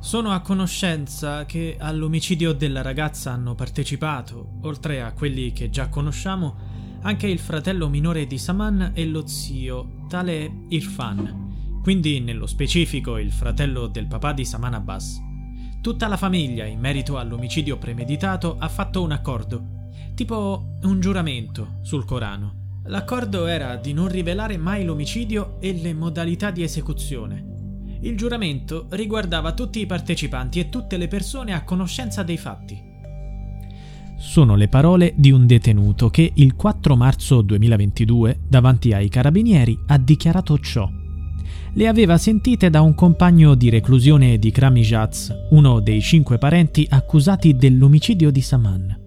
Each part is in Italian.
Sono a conoscenza che all'omicidio della ragazza hanno partecipato, oltre a quelli che già conosciamo, anche il fratello minore di Saman e lo zio, tale Irfan, quindi nello specifico il fratello del papà di Saman Abbas. Tutta la famiglia, in merito all'omicidio premeditato, ha fatto un accordo, tipo un giuramento sul Corano. L'accordo era di non rivelare mai l'omicidio e le modalità di esecuzione. Il giuramento riguardava tutti i partecipanti e tutte le persone a conoscenza dei fatti. Sono le parole di un detenuto che il 4 marzo 2022, davanti ai carabinieri, ha dichiarato ciò. Le aveva sentite da un compagno di reclusione di Ikram Ijaz, uno dei 5 parenti accusati dell'omicidio di Saman.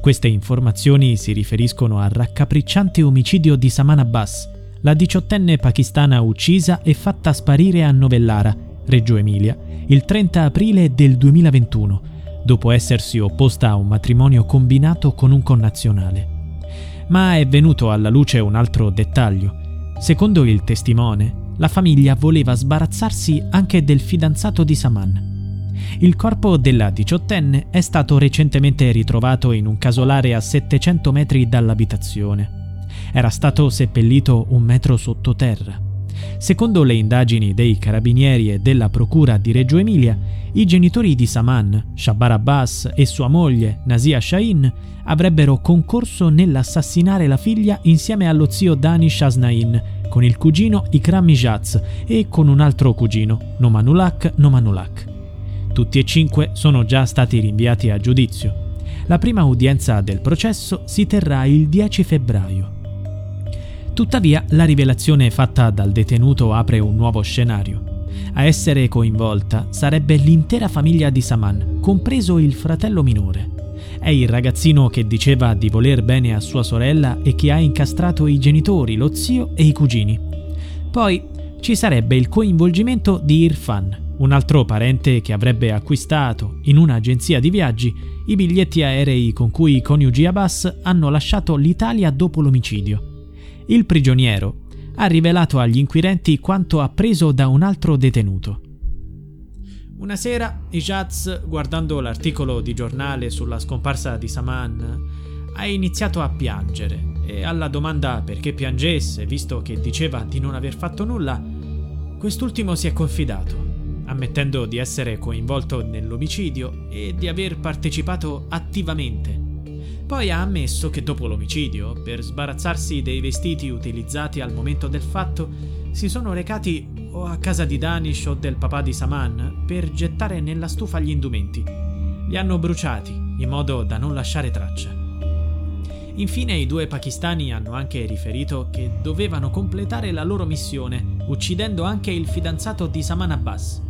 Queste informazioni si riferiscono al raccapricciante omicidio di Saman Abbas, la 18enne pakistana uccisa e fatta sparire a Novellara, Reggio Emilia, il 30 aprile del 2021, dopo essersi opposta a un matrimonio combinato con un connazionale. Ma è venuto alla luce un altro dettaglio. Secondo il testimone, la famiglia voleva sbarazzarsi anche del fidanzato di Saman. Il corpo della 18enne è stato recentemente ritrovato in un casolare a 700 metri dall'abitazione. Era stato seppellito 1 metro sottoterra. Secondo le indagini dei carabinieri e della procura di Reggio Emilia, i genitori di Saman, Shabbar Abbas e sua moglie, Nasia Shaheen, avrebbero concorso nell'assassinare la figlia insieme allo zio Danish Hasnain, con il cugino Ikram Ijaz e con un altro cugino, Nomanulak Nomanulak. Tutti e 5 sono già stati rinviati a giudizio. La prima udienza del processo si terrà il 10 febbraio. Tuttavia, la rivelazione fatta dal detenuto apre un nuovo scenario. A essere coinvolta sarebbe l'intera famiglia di Saman, compreso il fratello minore. È il ragazzino che diceva di voler bene a sua sorella e che ha incastrato i genitori, lo zio e i cugini. Poi ci sarebbe il coinvolgimento di Irfan, un altro parente che avrebbe acquistato, in un'agenzia di viaggi, i biglietti aerei con cui i coniugi Abbas hanno lasciato l'Italia dopo l'omicidio. Il prigioniero ha rivelato agli inquirenti quanto appreso da un altro detenuto. Una sera, Ijaz, guardando l'articolo di giornale sulla scomparsa di Saman, ha iniziato a piangere e alla domanda perché piangesse, visto che diceva di non aver fatto nulla, quest'ultimo si è confidato, ammettendo di essere coinvolto nell'omicidio e di aver partecipato attivamente. Poi ha ammesso che dopo l'omicidio, per sbarazzarsi dei vestiti utilizzati al momento del fatto, si sono recati o a casa di Danish o del papà di Saman per gettare nella stufa gli indumenti. Li hanno bruciati in modo da non lasciare traccia. Infine i 2 pakistani hanno anche riferito che dovevano completare la loro missione, uccidendo anche il fidanzato di Saman Abbas.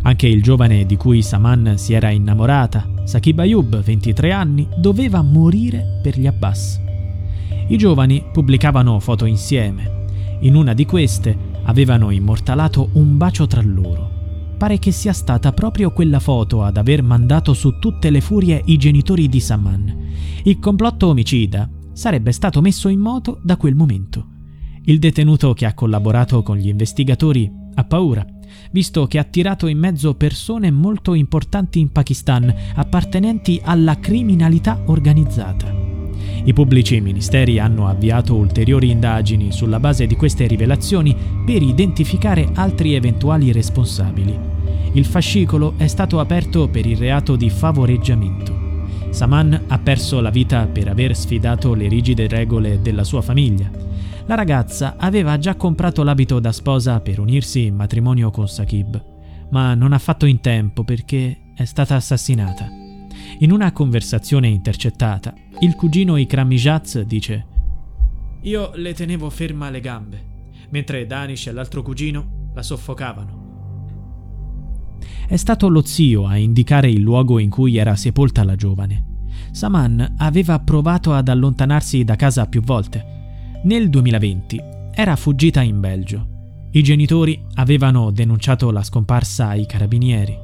Anche il giovane di cui Saman si era innamorata, Sakib Ayub, 23 anni, doveva morire per gli Abbas. I giovani pubblicavano foto insieme. In una di queste avevano immortalato un bacio tra loro. Pare che sia stata proprio quella foto ad aver mandato su tutte le furie i genitori di Saman. Il complotto omicida sarebbe stato messo in moto da quel momento. Il detenuto che ha collaborato con gli investigatori ha paura, visto che ha tirato in mezzo persone molto importanti in Pakistan, appartenenti alla criminalità organizzata. I pubblici ministeri hanno avviato ulteriori indagini sulla base di queste rivelazioni per identificare altri eventuali responsabili. Il fascicolo è stato aperto per il reato di favoreggiamento. Saman ha perso la vita per aver sfidato le rigide regole della sua famiglia. La ragazza aveva già comprato l'abito da sposa per unirsi in matrimonio con Sakib, ma non ha fatto in tempo perché è stata assassinata. In una conversazione intercettata, il cugino Ikram Ijaz dice: «Io le tenevo ferma le gambe, mentre Danish e l'altro cugino la soffocavano». È stato lo zio a indicare il luogo in cui era sepolta la giovane. Saman aveva provato ad allontanarsi da casa più volte. Nel 2020 era fuggita in Belgio. I genitori avevano denunciato la scomparsa ai carabinieri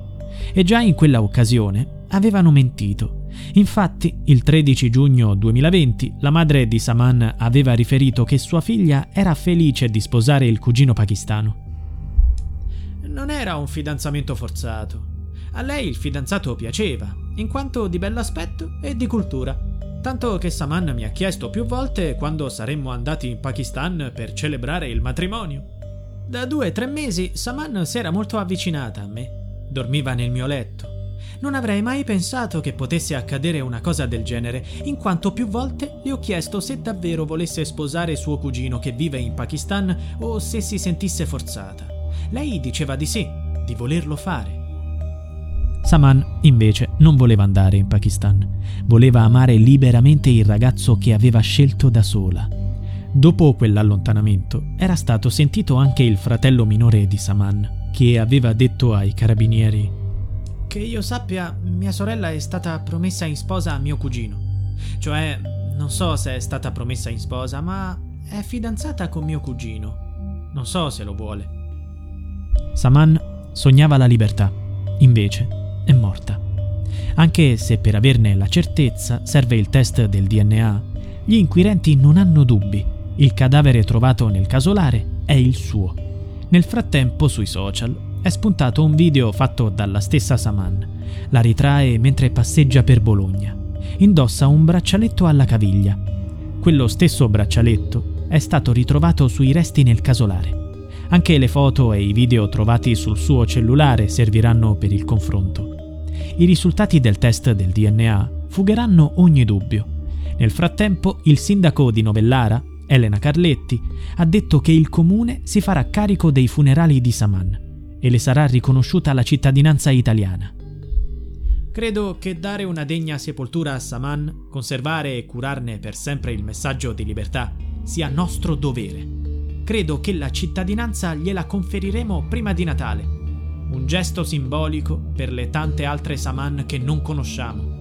e già in quella occasione avevano mentito. Infatti, il 13 giugno 2020, la madre di Saman aveva riferito che sua figlia era felice di sposare il cugino pakistano. Non era un fidanzamento forzato. A lei il fidanzato piaceva, in quanto di bell'aspetto e di cultura. Tanto che Saman mi ha chiesto più volte quando saremmo andati in Pakistan per celebrare il matrimonio. Da 2 o 3 mesi Saman si era molto avvicinata a me. Dormiva nel mio letto. Non avrei mai pensato che potesse accadere una cosa del genere, in quanto più volte le ho chiesto se davvero volesse sposare suo cugino che vive in Pakistan o se si sentisse forzata. Lei diceva di sì, di volerlo fare. Saman, invece, non voleva andare in Pakistan. Voleva amare liberamente il ragazzo che aveva scelto da sola. Dopo quell'allontanamento era stato sentito anche il fratello minore di Saman, che aveva detto ai carabinieri: che io sappia, mia sorella è stata promessa in sposa a mio cugino. Cioè, non so se è stata promessa in sposa, ma è fidanzata con mio cugino. Non so se lo vuole. Saman sognava la libertà. Invece è morta. Anche se per averne la certezza serve il test del DNA, gli inquirenti non hanno dubbi. Il cadavere trovato nel casolare è il suo. Nel frattempo, sui social è spuntato un video fatto dalla stessa Saman. La ritrae mentre passeggia per Bologna. Indossa un braccialetto alla caviglia. Quello stesso braccialetto è stato ritrovato sui resti nel casolare. Anche le foto e i video trovati sul suo cellulare serviranno per il confronto. I risultati del test del DNA fugheranno ogni dubbio. Nel frattempo, il sindaco di Novellara, Elena Carletti, ha detto che il comune si farà carico dei funerali di Saman e le sarà riconosciuta la cittadinanza italiana. Credo che dare una degna sepoltura a Saman, conservare e curarne per sempre il messaggio di libertà, sia nostro dovere. Credo che la cittadinanza gliela conferiremo prima di Natale. Un gesto simbolico per le tante altre Saman che non conosciamo.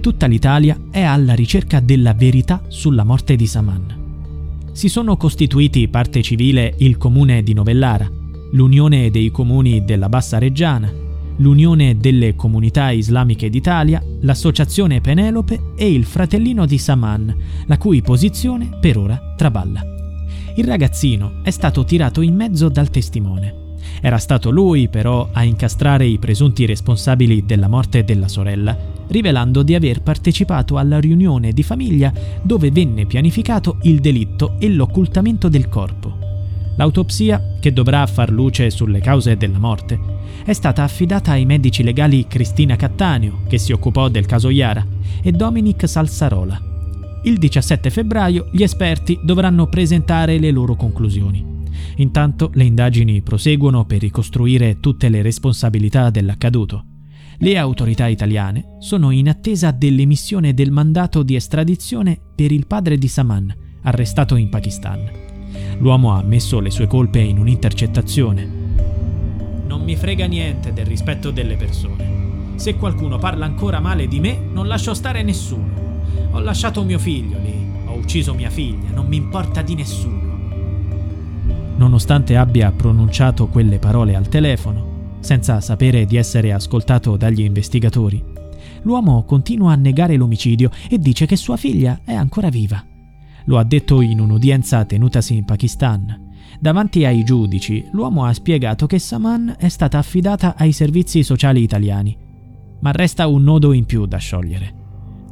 Tutta l'Italia è alla ricerca della verità sulla morte di Saman. Si sono costituiti parte civile il comune di Novellara, l'Unione dei Comuni della Bassa Reggiana, l'Unione delle Comunità Islamiche d'Italia, l'Associazione Penelope e il fratellino di Saman, la cui posizione per ora traballa. Il ragazzino è stato tirato in mezzo dal testimone. Era stato lui, però, a incastrare i presunti responsabili della morte della sorella, rivelando di aver partecipato alla riunione di famiglia dove venne pianificato il delitto e l'occultamento del corpo. L'autopsia, che dovrà far luce sulle cause della morte, è stata affidata ai medici legali Cristina Cattaneo, che si occupò del caso Yara, e Dominic Salsarola. Il 17 febbraio gli esperti dovranno presentare le loro conclusioni. Intanto le indagini proseguono per ricostruire tutte le responsabilità dell'accaduto. Le autorità italiane sono in attesa dell'emissione del mandato di estradizione per il padre di Saman, arrestato in Pakistan. L'uomo ha ammesso le sue colpe in un'intercettazione. Non mi frega niente del rispetto delle persone. Se qualcuno parla ancora male di me, non lascio stare nessuno. Ho lasciato mio figlio lì, ho ucciso mia figlia, non mi importa di nessuno. Nonostante abbia pronunciato quelle parole al telefono, senza sapere di essere ascoltato dagli investigatori, l'uomo continua a negare l'omicidio e dice che sua figlia è ancora viva. Lo ha detto in un'udienza tenutasi in Pakistan. Davanti ai giudici, l'uomo ha spiegato che Saman è stata affidata ai servizi sociali italiani. Ma resta un nodo in più da sciogliere.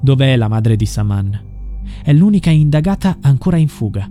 Dov'è la madre di Saman? È l'unica indagata ancora in fuga.